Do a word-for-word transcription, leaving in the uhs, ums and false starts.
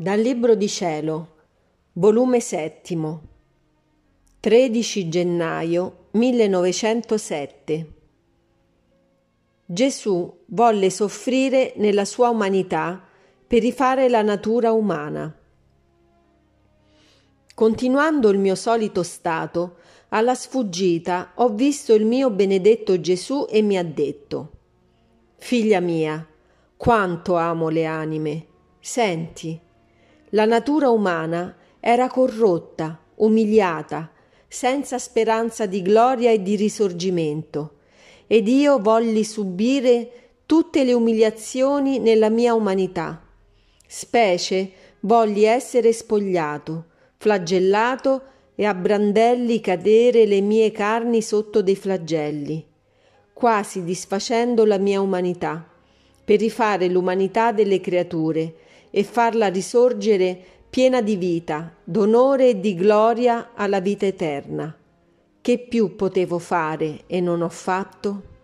Dal Libro di Cielo, volume settimo, tredici gennaio millenovecentosette. Gesù volle soffrire nella sua umanità per rifare la natura umana. Continuando il mio solito stato, alla sfuggita ho visto il mio benedetto Gesù e mi ha detto: «Figlia mia, quanto amo le anime! Senti!» La natura umana era corrotta, umiliata, senza speranza di gloria e di risorgimento, ed io volli subire tutte le umiliazioni nella mia umanità. Specie volli essere spogliato, flagellato e a brandelli cadere le mie carni sotto dei flagelli, quasi disfacendo la mia umanità, per rifare l'umanità delle creature e farla risorgere piena di vita, d'onore e di gloria alla vita eterna. Che più potevo fare e non ho fatto?